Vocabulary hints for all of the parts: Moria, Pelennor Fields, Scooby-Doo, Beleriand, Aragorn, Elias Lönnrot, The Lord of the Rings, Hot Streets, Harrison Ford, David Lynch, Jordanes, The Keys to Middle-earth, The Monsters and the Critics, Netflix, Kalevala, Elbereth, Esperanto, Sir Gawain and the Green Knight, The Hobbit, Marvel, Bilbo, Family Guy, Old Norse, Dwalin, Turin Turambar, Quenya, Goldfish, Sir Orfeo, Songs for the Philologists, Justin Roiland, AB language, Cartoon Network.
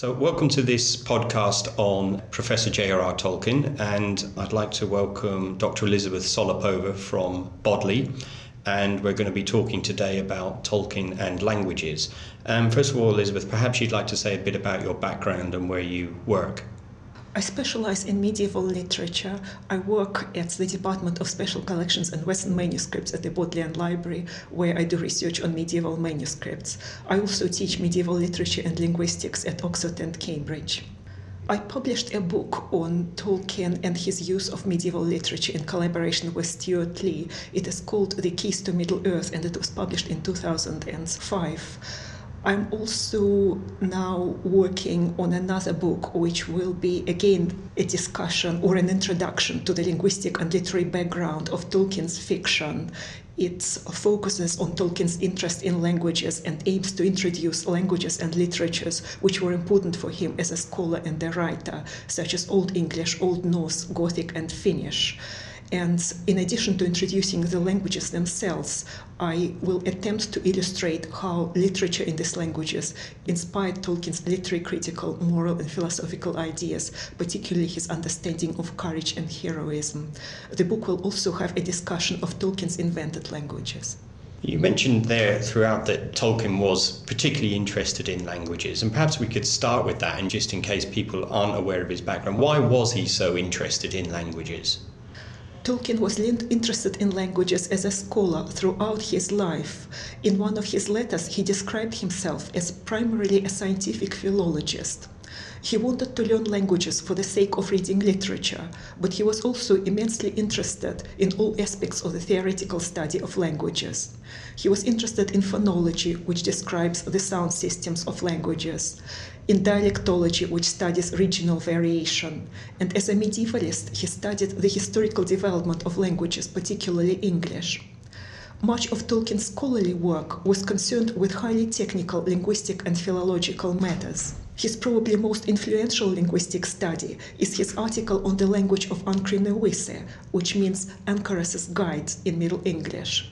So welcome to this podcast on Professor J.R.R. Tolkien, and I'd like to welcome Dr. Elizabeth Solopova from Bodleian, and we're going to be talking today about Tolkien and languages. First of all, Elizabeth, perhaps you'd like to say a bit about your background and where you work. I specialize in medieval literature. I work at the Department of Special Collections and Western Manuscripts at the Bodleian Library, where I do research on medieval manuscripts. I also teach medieval literature and linguistics at Oxford and Cambridge. I published a book on Tolkien and his use of medieval literature in collaboration with Stuart Lee. It is called The Keys to Middle-earth, and it was published in 2005. I'm also now working on another book, which will be, again, a discussion or an introduction to the linguistic and literary background of Tolkien's fiction. It focuses on Tolkien's interest in languages and aims to introduce languages and literatures which were important for him as a scholar and a writer, such as Old English, Old Norse, Gothic, and Finnish. And in addition to introducing the languages themselves, I will attempt to illustrate how literature in these languages inspired Tolkien's literary, critical, moral, and philosophical ideas, particularly his understanding of courage and heroism. The book will also have a discussion of Tolkien's invented languages. You mentioned there throughout that Tolkien was particularly interested in languages, and perhaps we could start with that, and just in case people aren't aware of his background, why was he so interested in languages? Tolkien was interested in languages as a scholar throughout his life. In one of his letters, he described himself as primarily a scientific philologist. He wanted to learn languages for the sake of reading literature, but he was also immensely interested in all aspects of the theoretical study of languages. He was interested in phonology, which describes the sound systems of languages, in dialectology, which studies regional variation, and as a medievalist, he studied the historical development of languages, particularly English. Much of Tolkien's scholarly work was concerned with highly technical linguistic and philological matters. His probably most influential linguistic study is his article on the language of Ancrene Wisse, which means Anchoress's Guide in Middle English.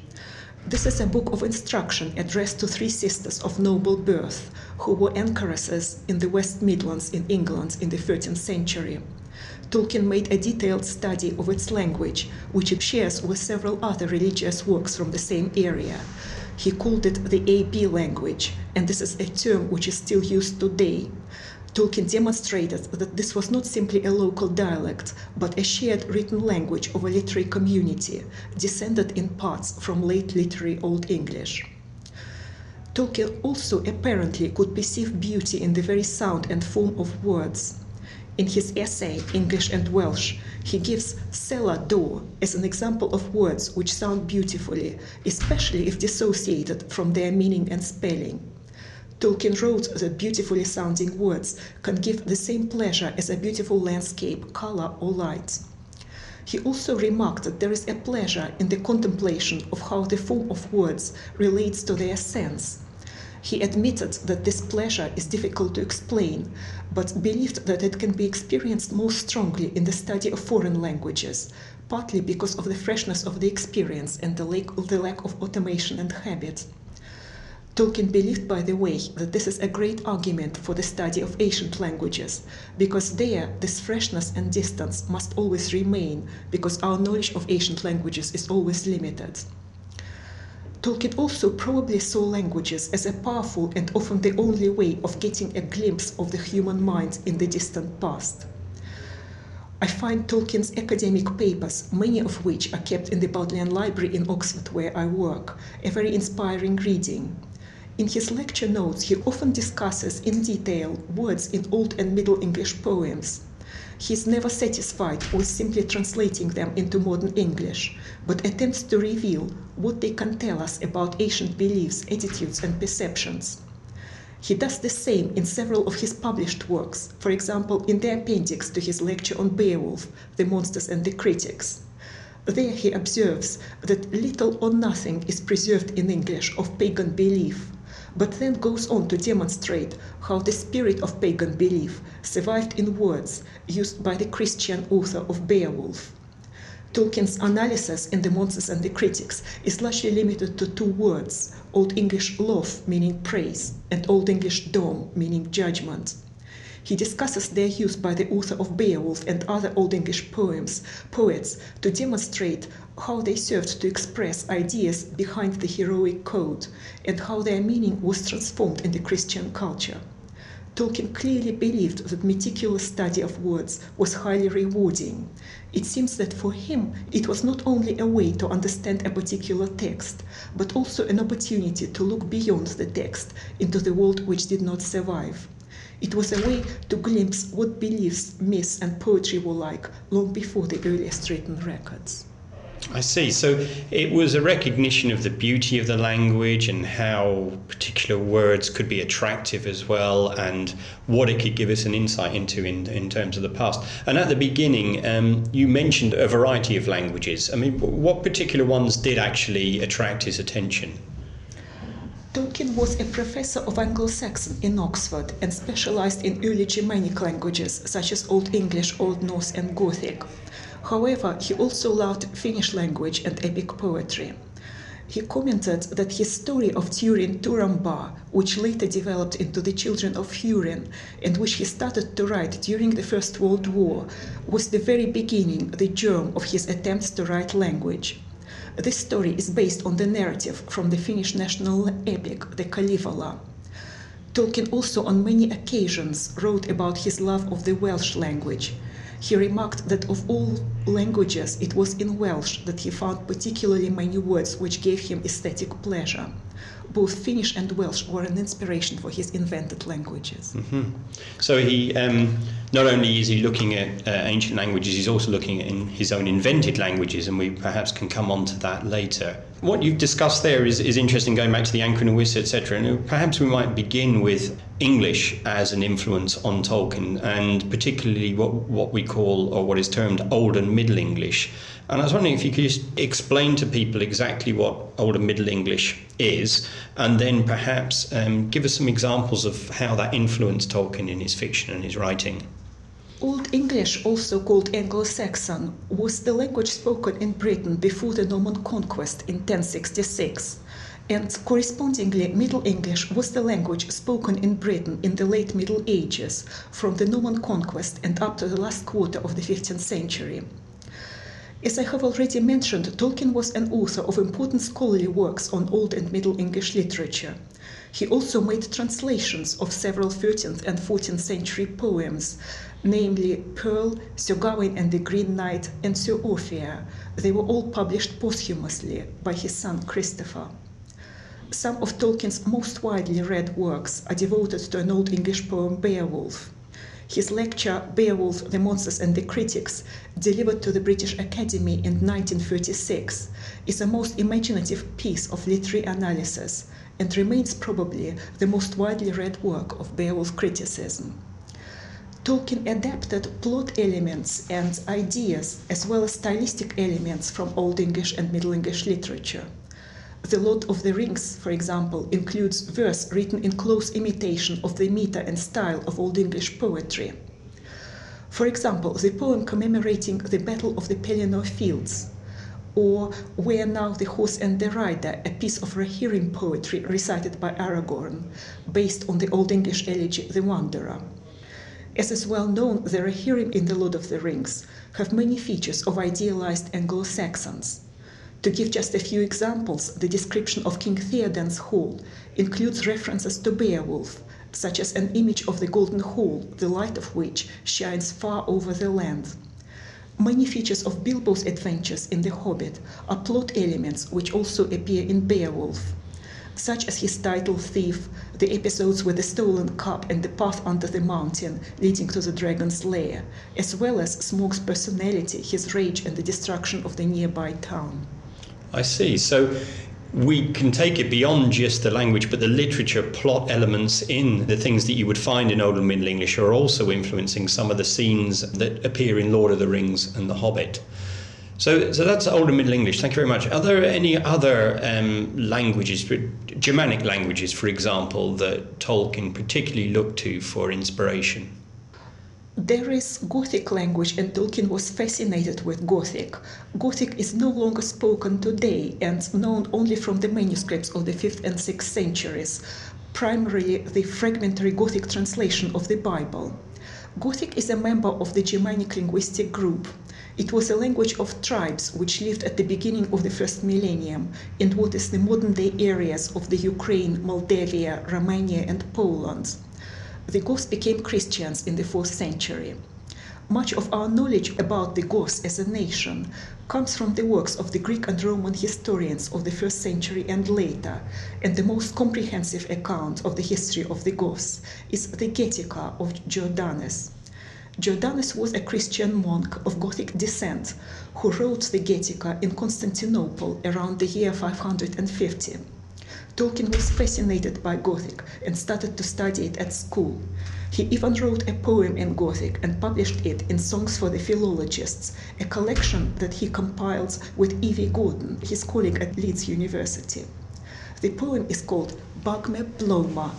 This is a book of instruction addressed to three sisters of noble birth who were anchoresses in the West Midlands in England in the 13th century. Tolkien made a detailed study of its language, which it shares with several other religious works from the same area. He called it the AB language, and this is a term which is still used today. Tolkien demonstrated that this was not simply a local dialect, but a shared written language of a literary community, descended in parts from late literary Old English. Tolkien also apparently could perceive beauty in the very sound and form of words. In his essay, English and Welsh, he gives cellar door as an example of words which sound beautifully, especially if dissociated from their meaning and spelling. Tolkien wrote that beautifully sounding words can give the same pleasure as a beautiful landscape, color, or light. He also remarked that there is a pleasure in the contemplation of how the form of words relates to their sense. He admitted that this pleasure is difficult to explain, but believed that it can be experienced most strongly in the study of foreign languages, partly because of the freshness of the experience and the lack of automation and habit. Tolkien believed, by the way, that this is a great argument for the study of ancient languages, because there this freshness and distance must always remain, because our knowledge of ancient languages is always limited. Tolkien also probably saw languages as a powerful and often the only way of getting a glimpse of the human mind in the distant past. I find Tolkien's academic papers, many of which are kept in the Bodleian Library in Oxford where I work, a very inspiring reading. In his lecture notes, he often discusses in detail words in Old and Middle English poems. He is never satisfied with simply translating them into modern English, but attempts to reveal what they can tell us about ancient beliefs, attitudes, and perceptions. He does the same in several of his published works, for example, in the appendix to his lecture on Beowulf, The Monsters and the Critics. There he observes that little or nothing is preserved in English of pagan belief, but then goes on to demonstrate how the spirit of pagan belief survived in words used by the Christian author of Beowulf. Tolkien's analysis in The Monsters and the Critics is largely limited to two words, Old English lof, meaning praise, and Old English dom, meaning judgment. He discusses their use by the author of Beowulf and other Old English poets to demonstrate how they served to express ideas behind the heroic code and how their meaning was transformed in the Christian culture. Tolkien clearly believed that meticulous study of words was highly rewarding. It seems that for him it was not only a way to understand a particular text, but also an opportunity to look beyond the text into the world which did not survive. It was a way to glimpse what beliefs, myths and poetry were like long before the earliest written records. I see. So it was a recognition of the beauty of the language and how particular words could be attractive as well, and what it could give us an insight into in terms of the past. And at the beginning, you mentioned a variety of languages. I mean, what particular ones did actually attract his attention? Tolkien was a professor of Anglo-Saxon in Oxford and specialized in early Germanic languages such as Old English, Old Norse and Gothic. However, he also loved Finnish language and epic poetry. He commented that his story of Turin Turambar, which later developed into The Children of Húrin, and which he started to write during the First World War, was the very beginning, the germ of his attempts to write language. This story is based on the narrative from the Finnish national epic, the Kalevala. Tolkien also on many occasions wrote about his love of the Welsh language. He remarked that of all languages, it was in Welsh that he found particularly many words which gave him aesthetic pleasure. Both Finnish and Welsh were an inspiration for his invented languages. Mm-hmm. So he, not only is he looking at ancient languages, he's also looking at his own invented languages, and we perhaps can come on to that later. What you've discussed there is interesting, going back to the Ancrene Wisse, etc. And perhaps we might begin with English as an influence on Tolkien, and particularly what we call, or what is termed, Old and Middle English. And I was wondering if you could just explain to people exactly what Old and Middle English is, and then perhaps give us some examples of how that influenced Tolkien in his fiction and his writing. Old English, also called Anglo-Saxon, was the language spoken in Britain before the Norman Conquest in 1066, and correspondingly Middle English was the language spoken in Britain in the late Middle Ages, from the Norman Conquest and up to the last quarter of the 15th century. As I have already mentioned, Tolkien was an author of important scholarly works on Old and Middle English literature. He also made translations of several 13th and 14th century poems, namely Pearl, Sir Gawain and the Green Knight, and Sir Orfeo. They were all published posthumously by his son Christopher. Some of Tolkien's most widely read works are devoted to an Old English poem, Beowulf. His lecture, Beowulf, The Monsters and the Critics, delivered to the British Academy in 1936, is a most imaginative piece of literary analysis and remains probably the most widely read work of Beowulf criticism. Tolkien adapted plot elements and ideas as well as stylistic elements from Old English and Middle English literature. The Lord of the Rings, for example, includes verse written in close imitation of the meter and style of Old English poetry. For example, the poem commemorating the Battle of the Pelennor Fields, or Where Now the Horse and the Rider, a piece of Rohirrim poetry recited by Aragorn, based on the Old English elegy The Wanderer. As is well known, the Rohirrim in The Lord of the Rings have many features of idealized Anglo-Saxons. To give just a few examples, the description of King Theoden's hall includes references to Beowulf, such as an image of the golden hall, the light of which shines far over the land. Many features of Bilbo's adventures in The Hobbit are plot elements which also appear in Beowulf, such as his title Thief, the episodes with the stolen cup and the path under the mountain leading to the dragon's lair, as well as Smaug's personality, his rage and the destruction of the nearby town. I see. So we can take it beyond just the language, but the literature plot elements in the things that you would find in Old and Middle English are also influencing some of the scenes that appear in Lord of the Rings and The Hobbit. So that's Old and Middle English. Thank you very much. Are there any other languages, Germanic languages, for example, that Tolkien particularly looked to for inspiration? There is Gothic language, and Tolkien was fascinated with Gothic. Gothic is no longer spoken today and known only from the manuscripts of the 5th and 6th centuries, primarily the fragmentary Gothic translation of the Bible. Gothic is a member of the Germanic linguistic group. It was a language of tribes which lived at the beginning of the first millennium in what is the modern-day areas of the Ukraine, Moldavia, Romania, and Poland. The Goths became Christians in the 4th century. Much of our knowledge about the Goths as a nation comes from the works of the Greek and Roman historians of the 1st century and later, and the most comprehensive account of the history of the Goths is the Getica of Jordanes. Jordanes was a Christian monk of Gothic descent who wrote the Getica in Constantinople around the year 550. Tolkien was fascinated by Gothic and started to study it at school. He even wrote a poem in Gothic and published it in Songs for the Philologists, a collection that he compiles with E.V. Gordon, his colleague at Leeds University. The poem is called Bagme Bloma,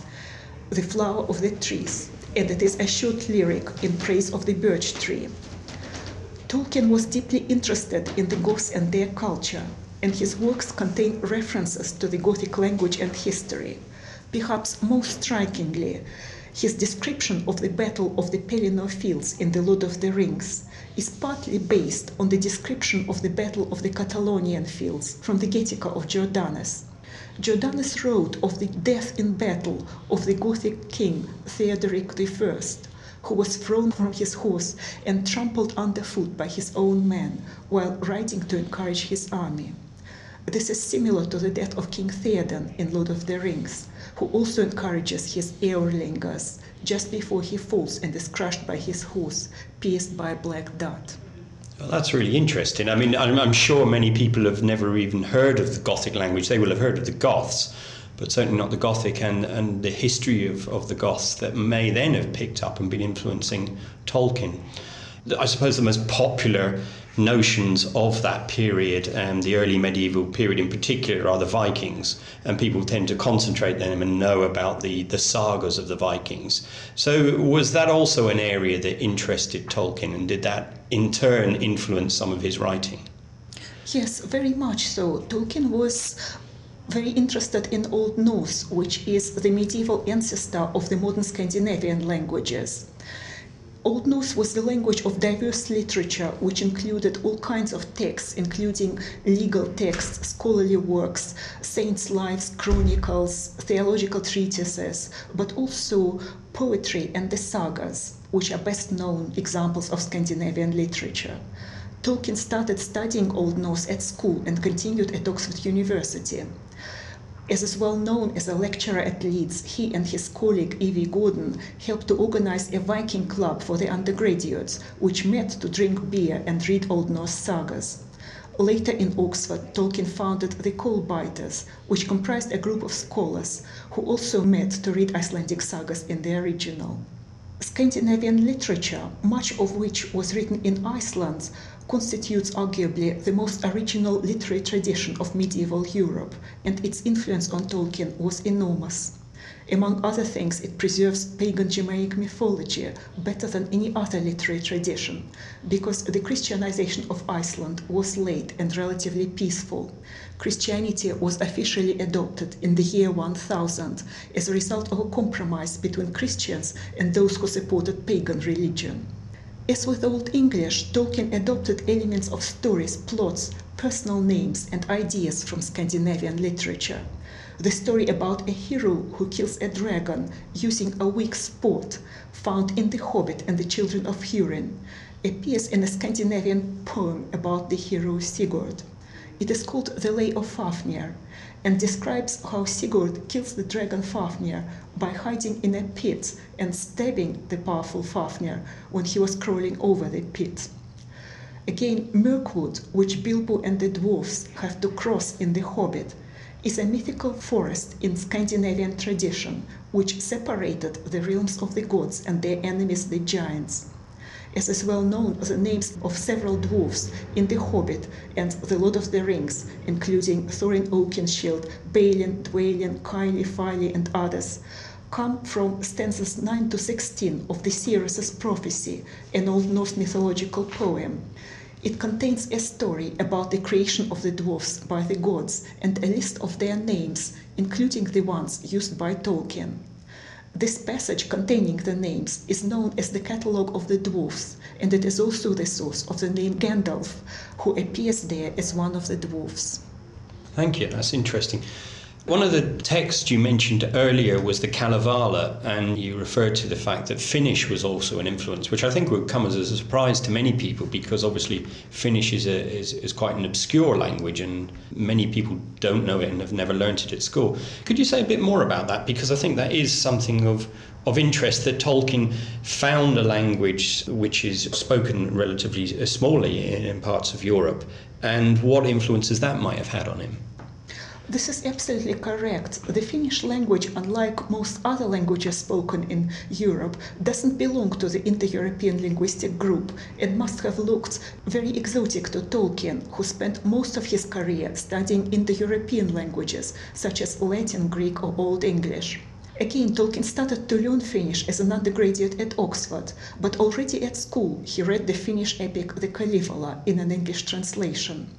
the flower of the trees, and it is a short lyric in praise of the birch tree. Tolkien was deeply interested in the Goths and their culture, and his works contain references to the Gothic language and history. Perhaps most strikingly, his description of the Battle of the Pelennor Fields in The Lord of the Rings is partly based on the description of the Battle of the Catalonian Fields from the Getica of Jordanes. Jordanes wrote of the death in battle of the Gothic king Theodoric I, who was thrown from his horse and trampled underfoot by his own men while riding to encourage his army. This is similar to the death of King Theoden in Lord of the Rings, who also encourages his Eorlingers just before he falls and is crushed by his horse, pierced by a black dart. Well, that's really interesting. I mean, I'm sure many people have never even heard of the Gothic language. They will have heard of the Goths, but certainly not the Gothic and the history of the Goths that may then have picked up and been influencing Tolkien. I suppose the most popular notions of that period, and the early medieval period in particular, are the Vikings, and people tend to concentrate on them and know about the sagas of the Vikings. So was that also an area that interested Tolkien, and did that in turn influence some of his writing? Yes, very much so. Tolkien was very interested in Old Norse, which is the medieval ancestor of the modern Scandinavian languages. Old Norse was the language of diverse literature, which included all kinds of texts, including legal texts, scholarly works, saints' lives, chronicles, theological treatises, but also poetry and the sagas, which are best known examples of Scandinavian literature. Tolkien started studying Old Norse at school and continued at Oxford University. As is well known, as a lecturer at Leeds, he and his colleague E.V. Gordon helped to organize a Viking club for the undergraduates, which met to drink beer and read Old Norse sagas. Later in Oxford, Tolkien founded the Coalbiters, which comprised a group of scholars who also met to read Icelandic sagas in the original. Scandinavian literature, much of which was written in Iceland, constitutes arguably the most original literary tradition of medieval Europe, and its influence on Tolkien was enormous. Among other things, it preserves pagan Germanic mythology better than any other literary tradition, because the Christianization of Iceland was late and relatively peaceful. Christianity was officially adopted in the year 1000 as a result of a compromise between Christians and those who supported pagan religion. As with Old English, Tolkien adopted elements of stories, plots, personal names, and ideas from Scandinavian literature. The story about a hero who kills a dragon using a weak sport, found in The Hobbit and The Children of Húrin, appears in a Scandinavian poem about the hero Sigurd. It is called The Lay of Fafnir, and describes how Sigurd kills the dragon Fafnir by hiding in a pit and stabbing the powerful Fafnir when he was crawling over the pit. Again, Mirkwood, which Bilbo and the dwarves have to cross in The Hobbit, is a mythical forest in Scandinavian tradition, which separated the realms of the gods and their enemies, the giants. As is well known, the names of several dwarfs in The Hobbit and The Lord of the Rings, including Thorin Oakenshield, Balin, Dwalin, Kylie, Filey, and others, come from stanzas 9 to 16 of the Seeress's Prophecy, an Old Norse mythological poem. It contains a story about the creation of the dwarfs by the gods and a list of their names, including the ones used by Tolkien. This passage containing the names is known as the Catalogue of the Dwarfs, and it is also the source of the name Gandalf, who appears there as one of the dwarfs. Thank you, that's interesting. One of the texts you mentioned earlier was the Kalevala, and you referred to the fact that Finnish was also an influence, which I think would come as a surprise to many people, because obviously Finnish is quite an obscure language and many people don't know it and have never learnt it at school. Could you say a bit more about that? Because I think that is something of interest, that Tolkien found a language which is spoken relatively smally in parts of Europe, and what influences that might have had on him. This is absolutely correct. The Finnish language, unlike most other languages spoken in Europe, doesn't belong to the Indo-European linguistic group and must have looked very exotic to Tolkien, who spent most of his career studying Indo-European languages, such as Latin, Greek, or Old English. Again, Tolkien started to learn Finnish as an undergraduate at Oxford, but already at school he read the Finnish epic The Kalevala in an English translation.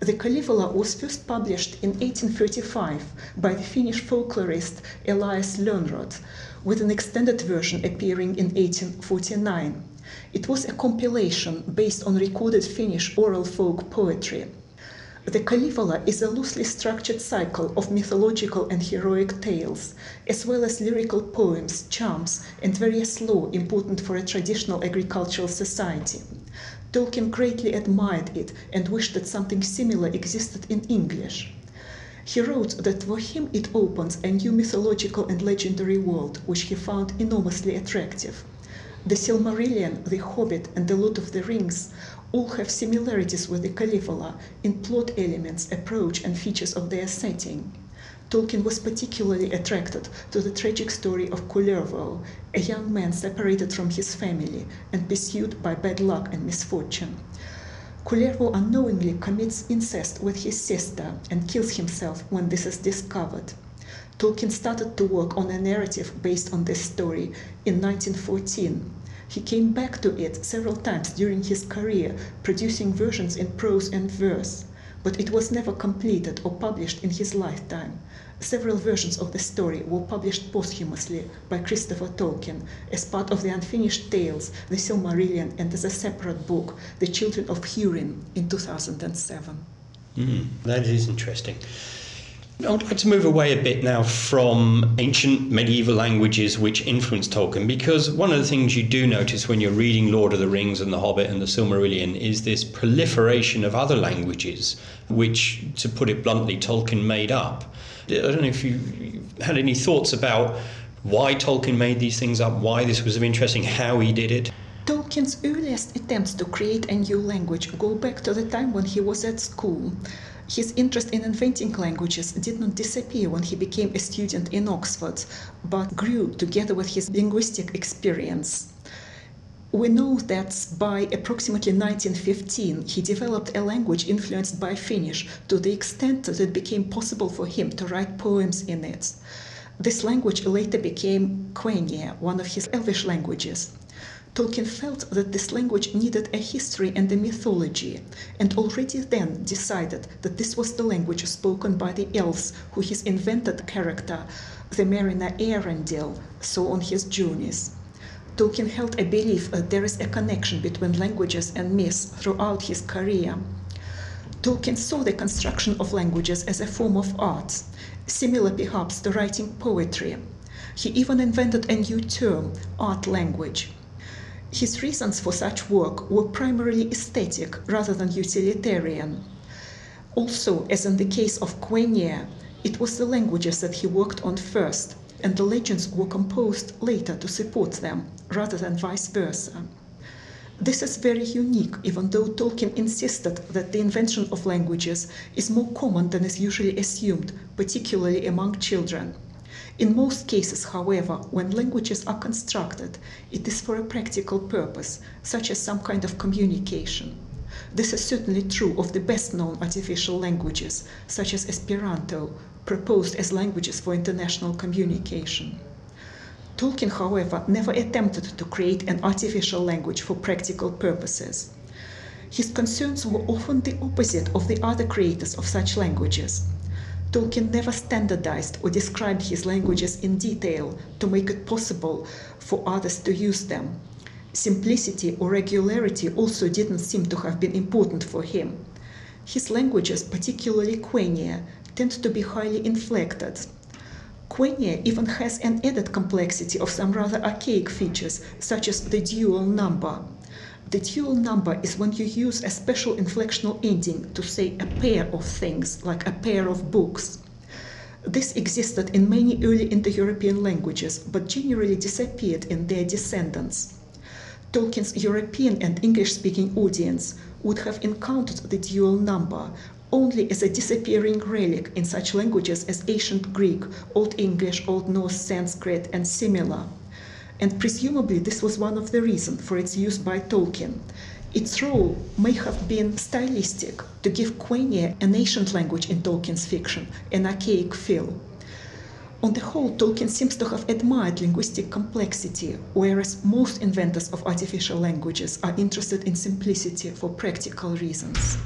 The Kalevala was first published in 1835 by the Finnish folklorist Elias Lönnrot, with an extended version appearing in 1849. It was a compilation based on recorded Finnish oral folk poetry. The Kalevala is a loosely structured cycle of mythological and heroic tales, as well as lyrical poems, charms, and various lore important for a traditional agricultural society. Tolkien greatly admired it and wished that something similar existed in English. He wrote that for him it opens a new mythological and legendary world, which he found enormously attractive. The Silmarillion, The Hobbit, and The Lord of the Rings all have similarities with the Kalevala in plot elements, approach, and features of their setting. Tolkien was particularly attracted to the tragic story of Kulervo, a young man separated from his family and pursued by bad luck and misfortune. Kulervo unknowingly commits incest with his sister and kills himself when this is discovered. Tolkien started to work on a narrative based on this story in 1914. He came back to it several times during his career, producing versions in prose and verse, but it was never completed or published in his lifetime. Several versions of the story were published posthumously by Christopher Tolkien as part of the unfinished tales, The Silmarillion, and as a separate book, The Children of Húrin, in 2007. That is interesting. I would like to move away a bit now from ancient medieval languages which influenced Tolkien, because one of the things you do notice when you're reading Lord of the Rings and The Hobbit and The Silmarillion is this proliferation of other languages, which, to put it bluntly, Tolkien made up. I don't know if you had any thoughts about why Tolkien made these things up, why this was interesting, how he did it. Tolkien's earliest attempts to create a new language go back to the time when he was at school. His interest in inventing languages did not disappear when he became a student in Oxford, but grew together with his linguistic experience. We know that by approximately 1915, he developed a language influenced by Finnish to the extent that it became possible for him to write poems in it. This language later became Quenya, one of his Elvish languages. Tolkien felt that this language needed a history and a mythology, and already then decided that this was the language spoken by the elves, who his invented character, the mariner Eärendil, saw on his journeys. Tolkien held a belief that there is a connection between languages and myths throughout his career. Tolkien saw the construction of languages as a form of art, similar perhaps to writing poetry. He even invented a new term, art language. His reasons for such work were primarily aesthetic rather than utilitarian. Also, as in the case of Quenya, it was the languages that he worked on first, and the legends were composed later to support them, rather than vice versa. This is very unique, even though Tolkien insisted that the invention of languages is more common than is usually assumed, particularly among children. In most cases, however, when languages are constructed, it is for a practical purpose, such as some kind of communication. This is certainly true of the best-known artificial languages, such as Esperanto, proposed as languages for international communication. Tolkien, however, never attempted to create an artificial language for practical purposes. His concerns were often the opposite of the other creators of such languages. Tolkien never standardized or described his languages in detail to make it possible for others to use them. Simplicity or regularity also didn't seem to have been important for him. His languages, particularly Quenya, tend to be highly inflected. Quenya even has an added complexity of some rather archaic features, such as the dual number. The dual number is when you use a special inflectional ending to say a pair of things, like a pair of books. This existed in many early Indo-European languages, but generally disappeared in their descendants. Tolkien's European and English-speaking audience would have encountered the dual number only as a disappearing relic in such languages as Ancient Greek, Old English, Old Norse, Sanskrit, and similar. And presumably this was one of the reasons for its use by Tolkien. Its role may have been stylistic, to give Quenya, an ancient language in Tolkien's fiction, an archaic feel. On the whole, Tolkien seems to have admired linguistic complexity, whereas most inventors of artificial languages are interested in simplicity for practical reasons.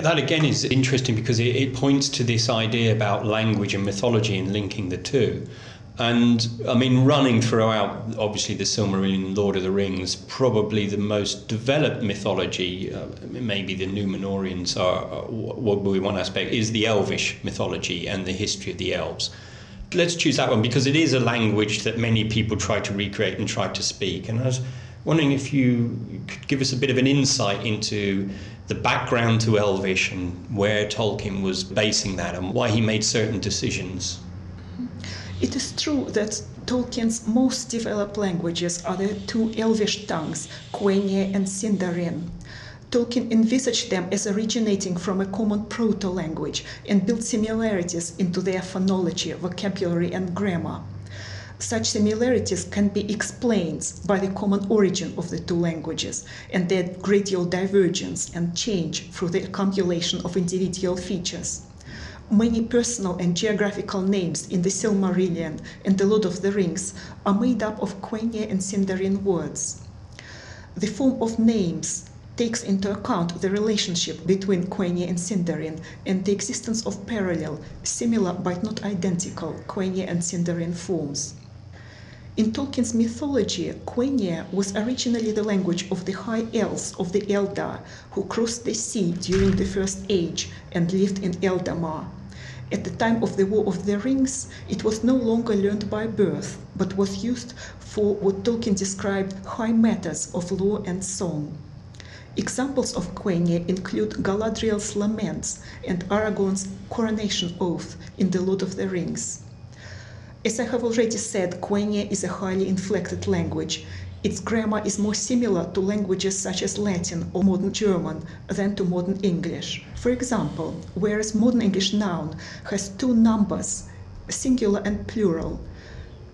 That again is interesting because it points to this idea about language and mythology and linking the two. And, I mean, running throughout, obviously, The Silmarillion, Lord of the Rings, probably the most developed mythology, maybe the Numenorians are what we want to aspect, is the Elvish mythology and the history of the elves. Let's choose that one because it is a language that many people try to recreate and try to speak. And I was wondering if you could give us a bit of an insight into the background to Elvish and where Tolkien was basing that and why he made certain decisions. It is true that Tolkien's most developed languages are the two Elvish tongues, Quenya and Sindarin. Tolkien envisaged them as originating from a common proto-language and built similarities into their phonology, vocabulary, and grammar. Such similarities can be explained by the common origin of the two languages and their gradual divergence and change through the accumulation of individual features. Many personal and geographical names in The Silmarillion and The Lord of the Rings are made up of Quenya and Sindarin words. The form of names takes into account the relationship between Quenya and Sindarin and the existence of parallel, similar but not identical, Quenya and Sindarin forms. In Tolkien's mythology, Quenya was originally the language of the High Elves of the Eldar, who crossed the sea during the First Age and lived in Eldamar. At the time of the War of the Rings, it was no longer learned by birth, but was used for what Tolkien described high matters of law and song. Examples of Quenya include Galadriel's Laments and Aragorn's Coronation Oath in The Lord of the Rings. As I have already said, Quenya is a highly inflected language. Its grammar is more similar to languages such as Latin or modern German than to modern English. For example, whereas modern English noun has two numbers, singular and plural,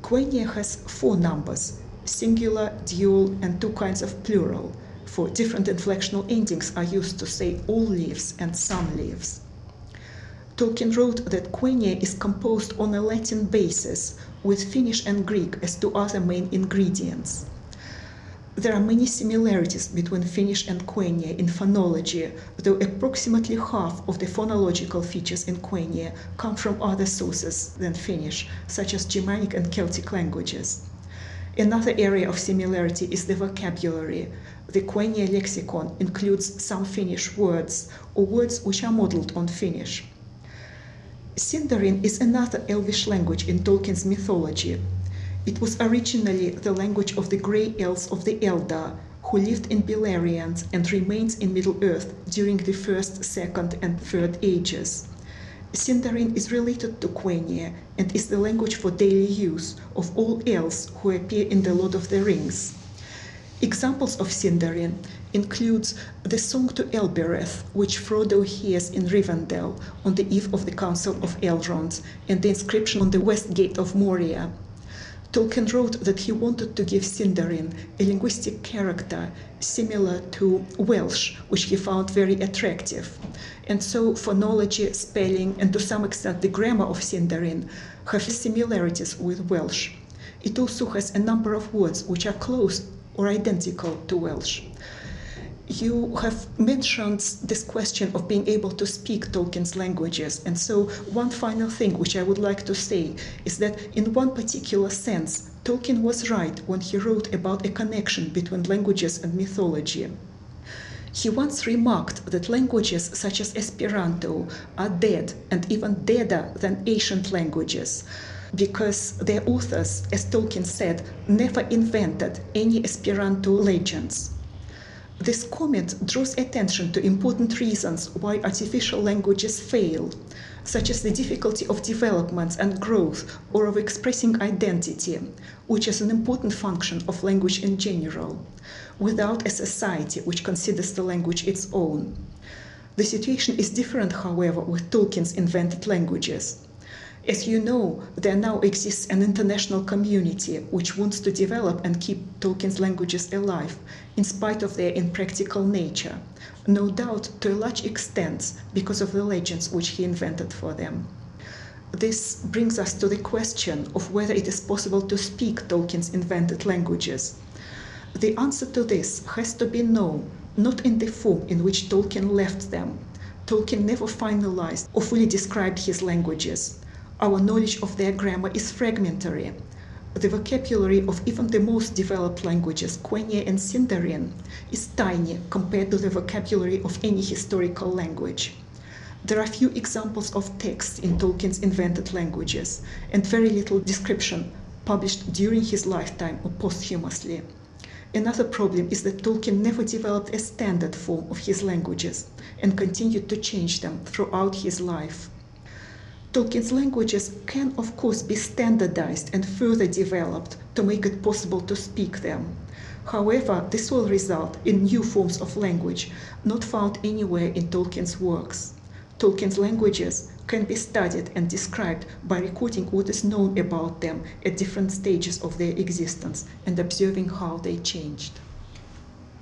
Quenya has four numbers, singular, dual, and two kinds of plural. For different inflectional endings are used to say all leaves and some leaves. Tolkien wrote that Quenya is composed on a Latin basis, with Finnish and Greek as two other main ingredients. There are many similarities between Finnish and Quenya in phonology, though approximately half of the phonological features in Quenya come from other sources than Finnish, such as Germanic and Celtic languages. Another area of similarity is the vocabulary. The Quenya lexicon includes some Finnish words, or words which are modeled on Finnish. Sindarin is another Elvish language in Tolkien's mythology. It was originally the language of the Grey Elves of the Eldar, who lived in Beleriand and remained in Middle-earth during the First, Second, and Third Ages. Sindarin is related to Quenya and is the language for daily use of all elves who appear in The Lord of the Rings. Examples of Sindarin includes the song to Elbereth, which Frodo hears in Rivendell on the eve of the Council of Elrond, and the inscription on the west gate of Moria. Tolkien wrote that he wanted to give Sindarin a linguistic character similar to Welsh, which he found very attractive. And so phonology, spelling, and to some extent the grammar of Sindarin have similarities with Welsh. It also has a number of words which are close or identical to Welsh. you have mentioned this question of being able to speak Tolkien's languages. And so one final thing which I would like to say is that in one particular sense, Tolkien was right when he wrote about a connection between languages and mythology. He once remarked that languages such as Esperanto are dead and even deader than ancient languages, because their authors, as Tolkien said, never invented any Esperanto legends. This comment draws attention to important reasons why artificial languages fail, such as the difficulty of development and growth or of expressing identity, which is an important function of language in general, without a society which considers the language its own. The situation is different, however, with Tolkien's invented languages. As you know, there now exists an international community which wants to develop and keep Tolkien's languages alive, in spite of their impractical nature, no doubt to a large extent because of the legends which he invented for them. This brings us to the question of whether it is possible to speak Tolkien's invented languages. The answer to this has to be no, not in the form in which Tolkien left them. Tolkien never finalized or fully described his languages. Our knowledge of their grammar is fragmentary. The vocabulary of even the most developed languages, Quenya and Sindarin, is tiny compared to the vocabulary of any historical language. There are few examples of texts in Tolkien's invented languages, and very little description published during his lifetime or posthumously. Another problem is that Tolkien never developed a standard form of his languages, and continued to change them throughout his life. Tolkien's languages can, of course, be standardized and further developed to make it possible to speak them. However, this will result in new forms of language not found anywhere in Tolkien's works. Tolkien's languages can be studied and described by recording what is known about them at different stages of their existence and observing how they changed.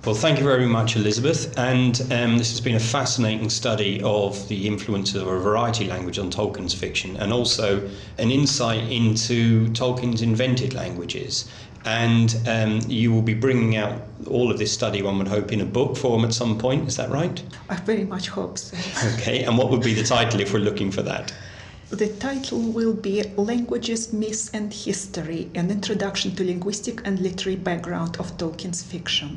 Well, thank you very much, Elizabeth, and this has been a fascinating study of the influence of a variety of language on Tolkien's fiction, and also an insight into Tolkien's invented languages. And you will be bringing out all of this study, one would hope, in a book form at some point, is that right? I very much hope so. Okay, and what would be the title if we're looking for that? The title will be Languages, Myths and History, an introduction to linguistic and literary background of Tolkien's fiction.